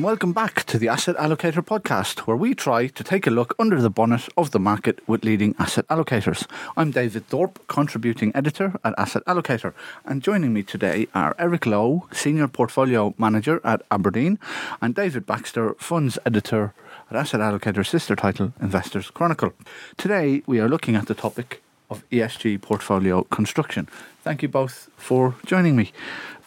and welcome back to the Asset Allocator podcast, where we try to take a look under the bonnet of the market with leading asset allocators. I'm David Thorpe, contributing editor at Asset Allocator, and joining me today are Eric Lowe, senior portfolio manager at Aberdeen, and David Baxter, funds editor at Asset Allocator's sister title, Investors Chronicle. Today we are looking at the topic of ESG portfolio construction. Thank you both for joining me.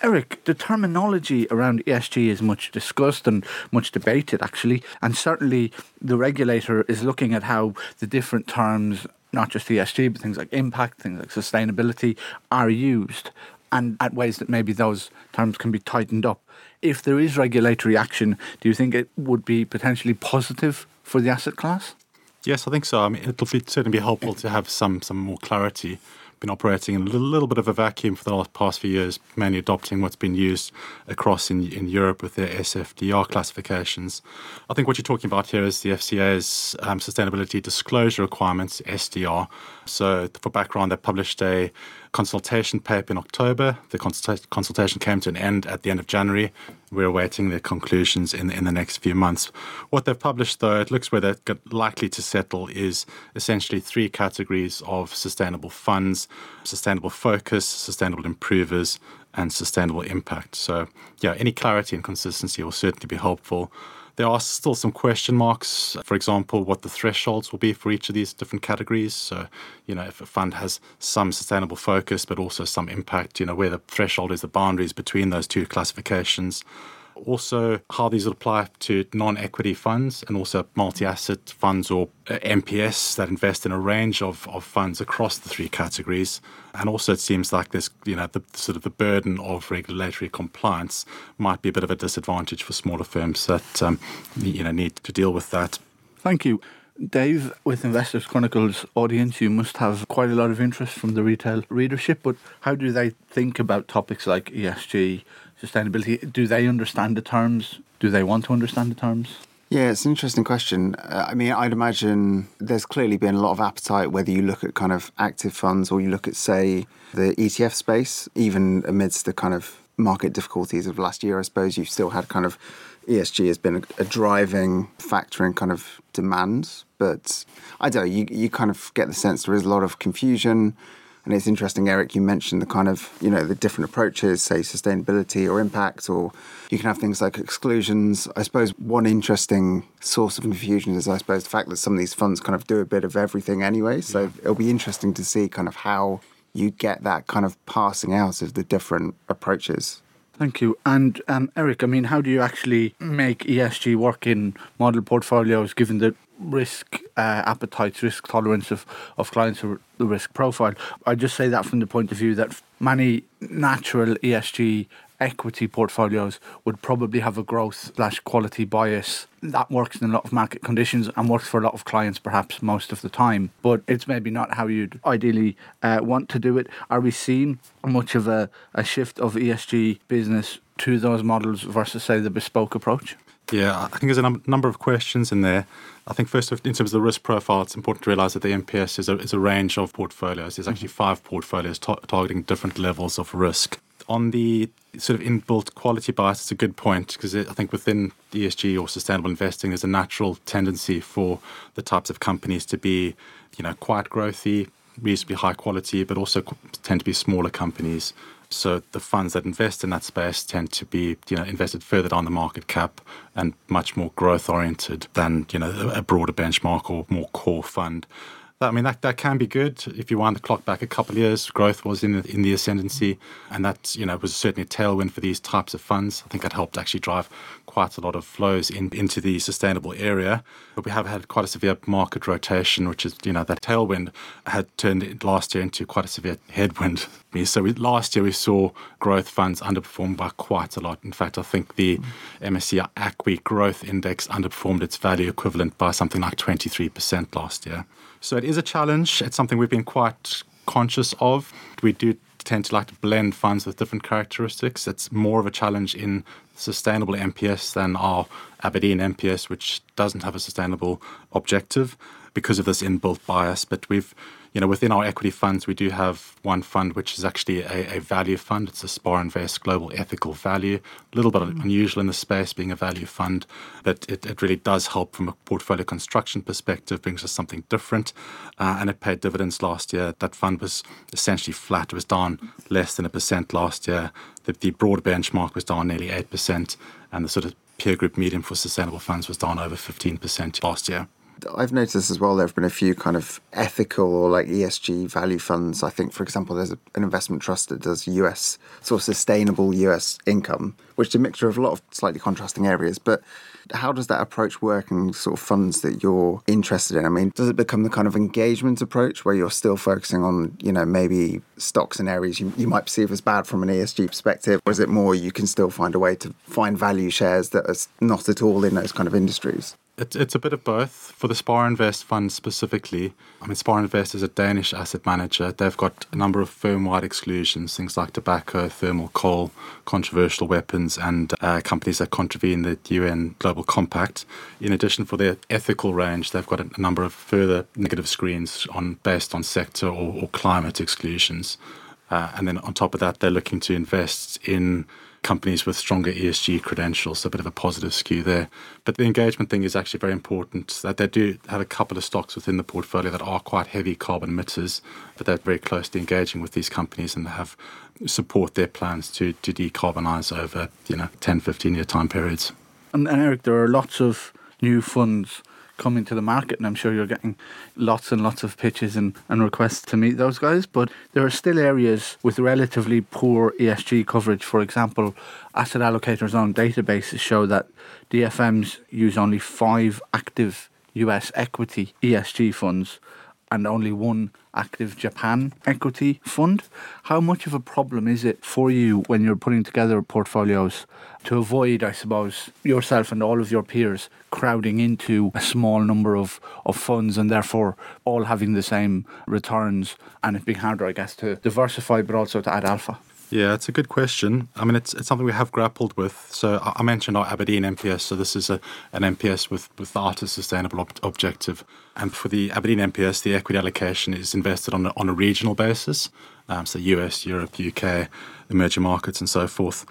Eric, the terminology around ESG is much discussed and much debated, actually, and certainly the regulator is looking at how the different terms, not just ESG, but things like impact, things like sustainability, are used, and at ways that maybe those terms can be tightened up. If there is regulatory action, do you think it would be potentially positive for the asset class? Yes, I think so. I mean, it'll be, certainly be helpful to have some more clarity. Been operating in a little bit of a vacuum for the past few years, mainly adopting what's been used across in Europe with their SFDR classifications. I think what you're talking about here is the FCA's sustainability disclosure requirements, SDR. So for background, they published a consultation paper in October. The consultation came to an end at the end of January. We're awaiting their conclusions in the next few months. What they've published, though, it looks where they're likely to settle is essentially three categories of sustainable funds: sustainable focus, sustainable improvers, and sustainable impact. So, yeah, any clarity and consistency will certainly be helpful. There are still some question marks, for example, what the thresholds will be for each of these different categories. So, you know, if a fund has some sustainable focus, but also some impact, you know, where the threshold is, the boundaries between those two classifications. Also, how these will apply to non-equity funds and also multi-asset funds or MPS that invest in a range of funds across the three categories. And also, it seems like there's, you know, the sort of the burden of regulatory compliance might be a bit of a disadvantage for smaller firms that you know, need to deal with that. Thank you. Dave, with Investors Chronicle's audience, you must have quite a lot of interest from the retail readership, but how do they think about topics like ESG, sustainability? Do they understand the terms? Do they want to understand the terms? Yeah, it's an interesting question. I mean, I'd imagine there's clearly been a lot of appetite, whether you look at kind of active funds or you look at, say, the ETF space. Even amidst the kind of market difficulties of last year, I suppose you've still had kind of ESG has been a driving factor in kind of demand. But I don't know, you kind of get the sense there is a lot of confusion. And it's interesting, Eric, you mentioned the kind of, you know, the different approaches, say sustainability or impact, or you can have things like exclusions. I suppose one interesting source of confusion is, I suppose, the fact that some of these funds kind of do a bit of everything anyway. So it'll be interesting to see kind of how you get that kind of parsing out of the different approaches. Thank you. And Eric, I mean, how do you actually make ESG work in model portfolios, given the risk appetites, risk tolerance of clients, or the risk profile? I just say that from the point of view that many natural ESG equity portfolios would probably have a growth/quality bias. That works in a lot of market conditions and works for a lot of clients perhaps most of the time. But it's maybe not how you'd ideally want to do it. Are we seeing much of a shift of ESG business to those models versus, say, the bespoke approach? Yeah, I think there's a number of questions in there. I think first, in terms of the risk profile, it's important to realise that the MPS is a range of portfolios. There's actually five portfolios targeting different levels of risk. On the sort of inbuilt quality bias, it's a good point, because I think within ESG or sustainable investing, there's a natural tendency for the types of companies to be, you know, quite growthy, reasonably high quality, but also tend to be smaller companies. So the funds that invest in that space tend to be, you know, invested further down the market cap and much more growth oriented than, you know, a broader benchmark or more core fund. I mean, that can be good. If you wind the clock back a couple of years, growth was in the ascendancy, and that, you know, was certainly a tailwind for these types of funds. I think that helped actually drive quite a lot of flows into the sustainable area. But we have had quite a severe market rotation, which is, you know, that tailwind had turned last year into quite a severe headwind. So last year we saw growth funds underperform by quite a lot. In fact, I think the MSCI ACWI growth index underperformed its value equivalent by something like 23% last year. So it is a challenge. It's something we've been quite conscious of. We do tend to like to blend funds with different characteristics. It's more of a challenge in sustainable MPS than our Aberdeen MPS, which doesn't have a sustainable objective. because of this inbuilt bias. But we've, you know, within our equity funds, we do have one fund which is actually a value fund. It's a Spar Invest Global Ethical Value. A little bit unusual in the space, being a value fund, but it really does help from a portfolio construction perspective, brings us something different. And it paid dividends last year. That fund was essentially flat. It was down less than 1% last year. The broad benchmark was down nearly 8%, and the sort of peer group median for sustainable funds was down over 15% last year. I've noticed as well there have been a few kind of ethical or like ESG value funds. I think, for example, there's an investment trust that does US, sort of sustainable US income, which is a mixture of a lot of slightly contrasting areas. But how does that approach work and sort of funds that you're interested in? I mean, does it become the kind of engagement approach where you're still focusing on, you know, maybe stocks and areas you might perceive as bad from an ESG perspective? Or is it more you can still find a way to find value shares that are not at all in those kind of industries? It's a bit of both. For the Spar Invest fund specifically, I mean, Spar Invest is a Danish asset manager. They've got a number of firm-wide exclusions, things like tobacco, thermal coal, controversial weapons, and companies that contravene the UN Global Compact. In addition, for their ethical range, they've got a number of further negative screens based on sector or climate exclusions. And then on top of that, they're looking to invest in companies with stronger ESG credentials, so a bit of a positive skew there. But the engagement thing is actually very important, that they do have a couple of stocks within the portfolio that are quite heavy carbon emitters, but they're very closely engaging with these companies and have support their plans to decarbonise over, 10, 15-year time periods. And Eric, there are lots of new funds coming to the market, and I'm sure you're getting lots and lots of pitches and requests to meet those guys, but there are still areas with relatively poor ESG coverage. For example, Asset Allocator's own databases show that DFMs use only 5 active US equity ESG funds and only 1 active Japan equity fund. How much of a problem is it for you when you're putting together portfolios to avoid, I suppose, yourself and all of your peers crowding into a small number of funds and therefore all having the same returns, and it'd be harder, I guess, to diversify but also to add alpha? Yeah, it's a good question. I mean, it's something we have grappled with. So I mentioned our Aberdeen MPS. So this is an MPS with the ATA sustainable objective. And for the Aberdeen MPS, the equity allocation is invested on a regional basis. So US, Europe, UK, emerging markets and so forth.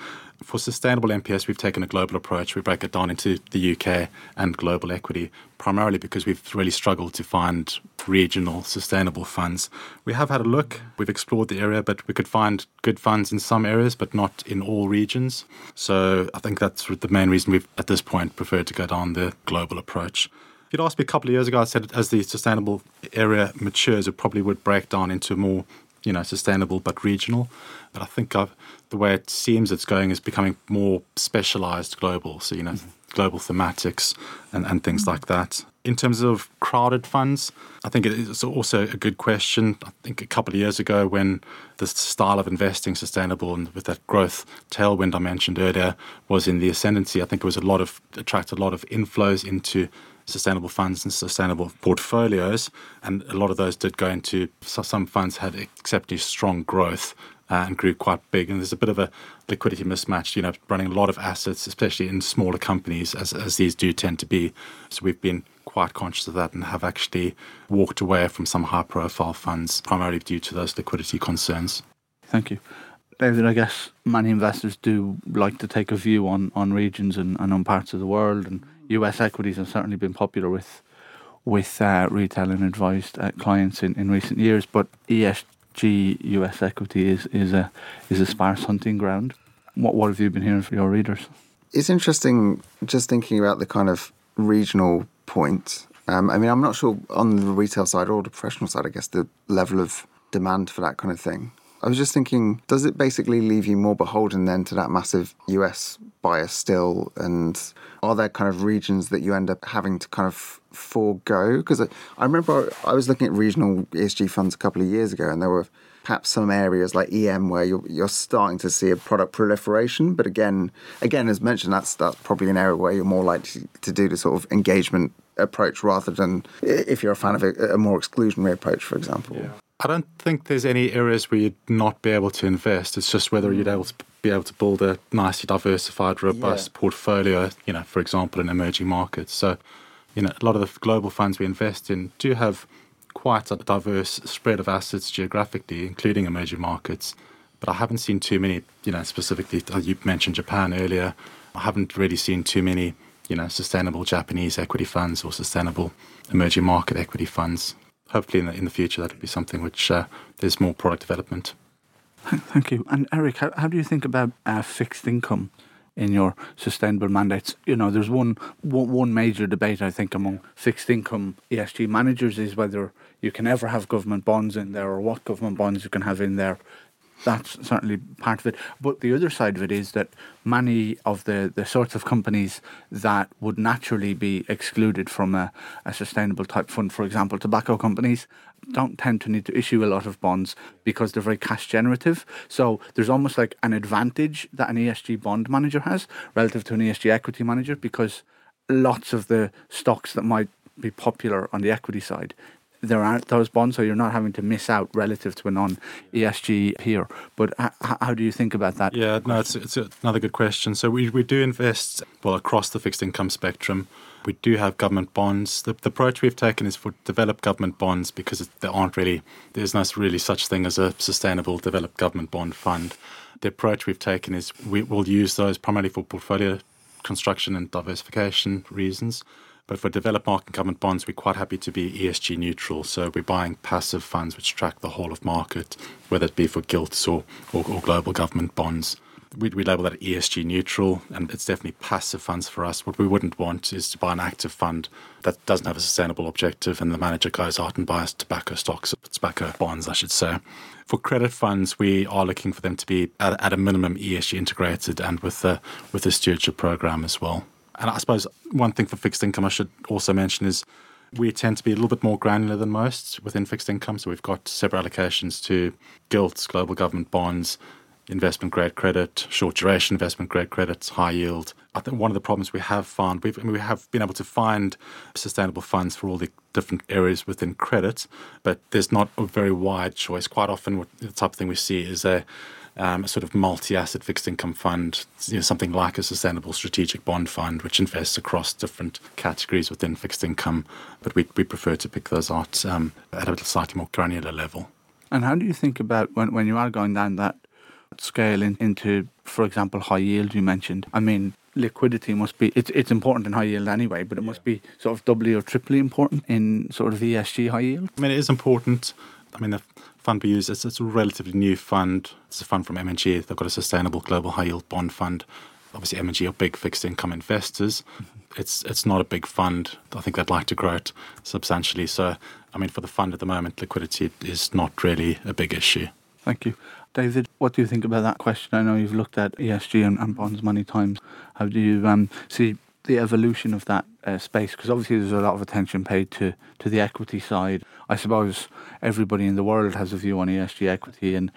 For sustainable MPS, we've taken a global approach. We break it down into the UK and global equity, primarily because we've really struggled to find regional sustainable funds. We have had a look. We've explored the area, but we could find good funds in some areas, but not in all regions. So I think that's the main reason we've, at this point, preferred to go down the global approach. If you'd asked me a couple of years ago, I said as the sustainable area matures, it probably would break down into more sustainable but regional. But I think the way it seems it's going is becoming more specialised global. So, global thematics and things like that. In terms of crowded funds, I think it's also a good question. I think a couple of years ago when the style of investing sustainable and with that growth tailwind I mentioned earlier was in the ascendancy, I think it was attracted a lot of inflows into sustainable funds and sustainable portfolios, and a lot of those did go into some funds had exceptionally strong growth and grew quite big, and there's a bit of a liquidity mismatch, running a lot of assets, especially in smaller companies as these do tend to be. So we've been quite conscious of that and have actually walked away from some high profile funds primarily due to those liquidity concerns. Thank you. David, I guess many investors do like to take a view on regions and on parts of the world, and US equities have certainly been popular with retail and advised clients in recent years, but ESG US equity is a sparse hunting ground. What have you been hearing from your readers? It's interesting just thinking about the kind of regional point. I'm not sure on the retail side or the professional side, I guess, the level of demand for that kind of thing. I was just thinking, does it basically leave you more beholden then to that massive US bias still? And are there kind of regions that you end up having to kind of forego? Because I remember I was looking at regional ESG funds a couple of years ago, and there were perhaps some areas like EM where you're starting to see a product proliferation. But again, as mentioned, that's probably an area where you're more likely to do the sort of engagement approach rather than, if you're a fan of a more exclusionary approach, for example. Yeah. I don't think there's any areas where you'd not be able to invest. It's just whether you'd be able to build a nicely diversified, robust portfolio, for example, in emerging markets. So you know, a lot of the global funds we invest in do have quite a diverse spread of assets geographically, including emerging markets. But I haven't seen too many, you know, specifically, you mentioned Japan earlier. I haven't really seen too many, you know, sustainable Japanese equity funds or sustainable emerging market equity funds. Hopefully in the future, that'll be something which there's more product development. Thank you. And Eric, how do you think about fixed income in your sustainable mandates? You know, there's one major debate, I think, among fixed income ESG managers is whether you can ever have government bonds in there or what government bonds you can have in there. That's certainly part of it. But the other side of it is that many of the sorts of companies that would naturally be excluded from a sustainable type fund, for example, tobacco companies, don't tend to need to issue a lot of bonds because they're very cash generative. So there's almost like an advantage that an ESG bond manager has relative to an ESG equity manager because lots of the stocks that might be popular on the equity side, there aren't those bonds, so you're not having to miss out relative to a non-ESG peer. But how do you think about that? Yeah, no, it's another good question. So we do invest, well, across the fixed income spectrum. We do have government bonds. The approach we've taken is for developed government bonds because there's no really such thing as a sustainable developed government bond fund. The approach we've taken is we will use those primarily for portfolio construction and diversification reasons. But for developed market government bonds, we're quite happy to be ESG neutral. So we're buying passive funds which track the whole of market, whether it be for gilts or global government bonds. We label that ESG neutral, and it's definitely passive funds for us. What we wouldn't want is to buy an active fund that doesn't have a sustainable objective and the manager goes out and buys tobacco bonds, I should say. For credit funds, we are looking for them to be, at a minimum, ESG integrated and with the stewardship program as well. And I suppose one thing for fixed income I should also mention is we tend to be a little bit more granular than most within fixed income. So we've got separate allocations to gilts, global government bonds, investment-grade credit, short-duration investment-grade credits, high yield. I think one of the problems we have found, we have been able to find sustainable funds for all the different areas within credit, but there's not a very wide choice. Quite often the type of thing we see is a sort of multi-asset fixed income fund, you know, something like a sustainable strategic bond fund, which invests across different categories within fixed income. But we prefer to pick those out at a slightly more granular level. And how do you think about when you are going down that scale into, for example, high yield you mentioned? I mean, liquidity must be, it's important in high yield anyway, but it must be sort of doubly or triply important in sort of ESG high yield? I mean, it is important. I mean, the fund we use, it's a relatively new fund. It's a fund from M&G. They've got a sustainable global high-yield bond fund. Obviously, M&G are big fixed-income investors. Mm-hmm. It's not a big fund. I think they'd like to grow it substantially. So, I mean, for the fund at the moment, liquidity is not really a big issue. Thank you. David, what do you think about that question? I know you've looked at ESG and bonds many times. How do you see the evolution of that space, because obviously there's a lot of attention paid to the equity side. I suppose everybody in the world has a view on ESG equity and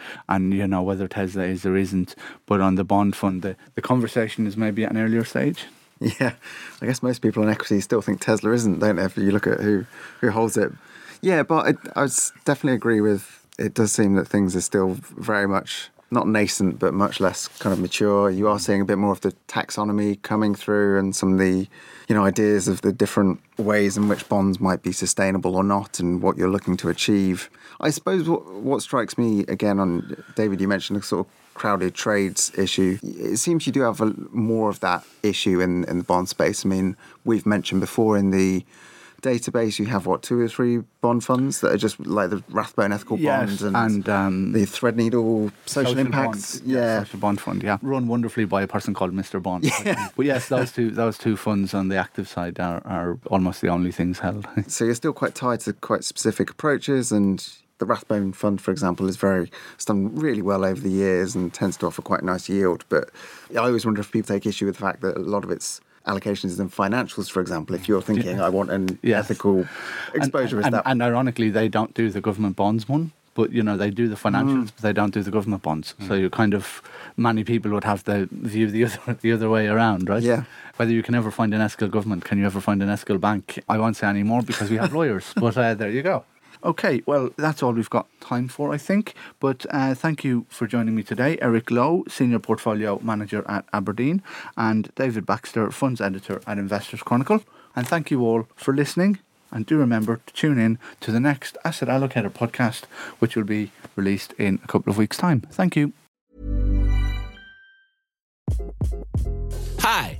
you know, whether Tesla is or isn't, but on the bond fund, the conversation is maybe at an earlier stage. Yeah, I guess most people on equity still think Tesla isn't, don't they, if you look at who holds it. Yeah, but I definitely agree with, it does seem that things are still very much not nascent, but much less kind of mature. You are seeing a bit more of the taxonomy coming through and some of the, you know, ideas of the different ways in which bonds might be sustainable or not and what you're looking to achieve. I suppose what strikes me again on, David, you mentioned the sort of crowded trades issue. It seems you do have more of that issue in the bond space. I mean, we've mentioned before in the database you have, what, 2 or 3 bond funds that are just like the Rathbone Ethical Bond and the Threadneedle social impacts bond. Yeah, social bond fund, yeah, run wonderfully by a person called Mr. Bond. Yeah. But yes, those two funds on the active side are almost the only things held. So you're still quite tied to quite specific approaches, and the Rathbone Fund, for example, has done really well over the years and tends to offer quite a nice yield. But I always wonder if people take issue with the fact that a lot of it's allocations and financials, for example, if you're thinking, I want an ethical exposure. And ironically, they don't do the government bonds one, but, you know, they do the financials, but they don't do the government bonds. So you're kind of, many people would have the view the other way around, right? Yeah. Whether you can ever find an ethical government, can you ever find an ethical bank? I won't say any more because we have lawyers, but there you go. Okay, well, that's all we've got time for, I think. But thank you for joining me today. Eric Lowe, Senior Portfolio Manager at Aberdeen, and David Baxter, Funds Editor at Investors Chronicle. And thank you all for listening. And do remember to tune in to the next Asset Allocator podcast, which will be released in a couple of weeks' time. Thank you. Hi,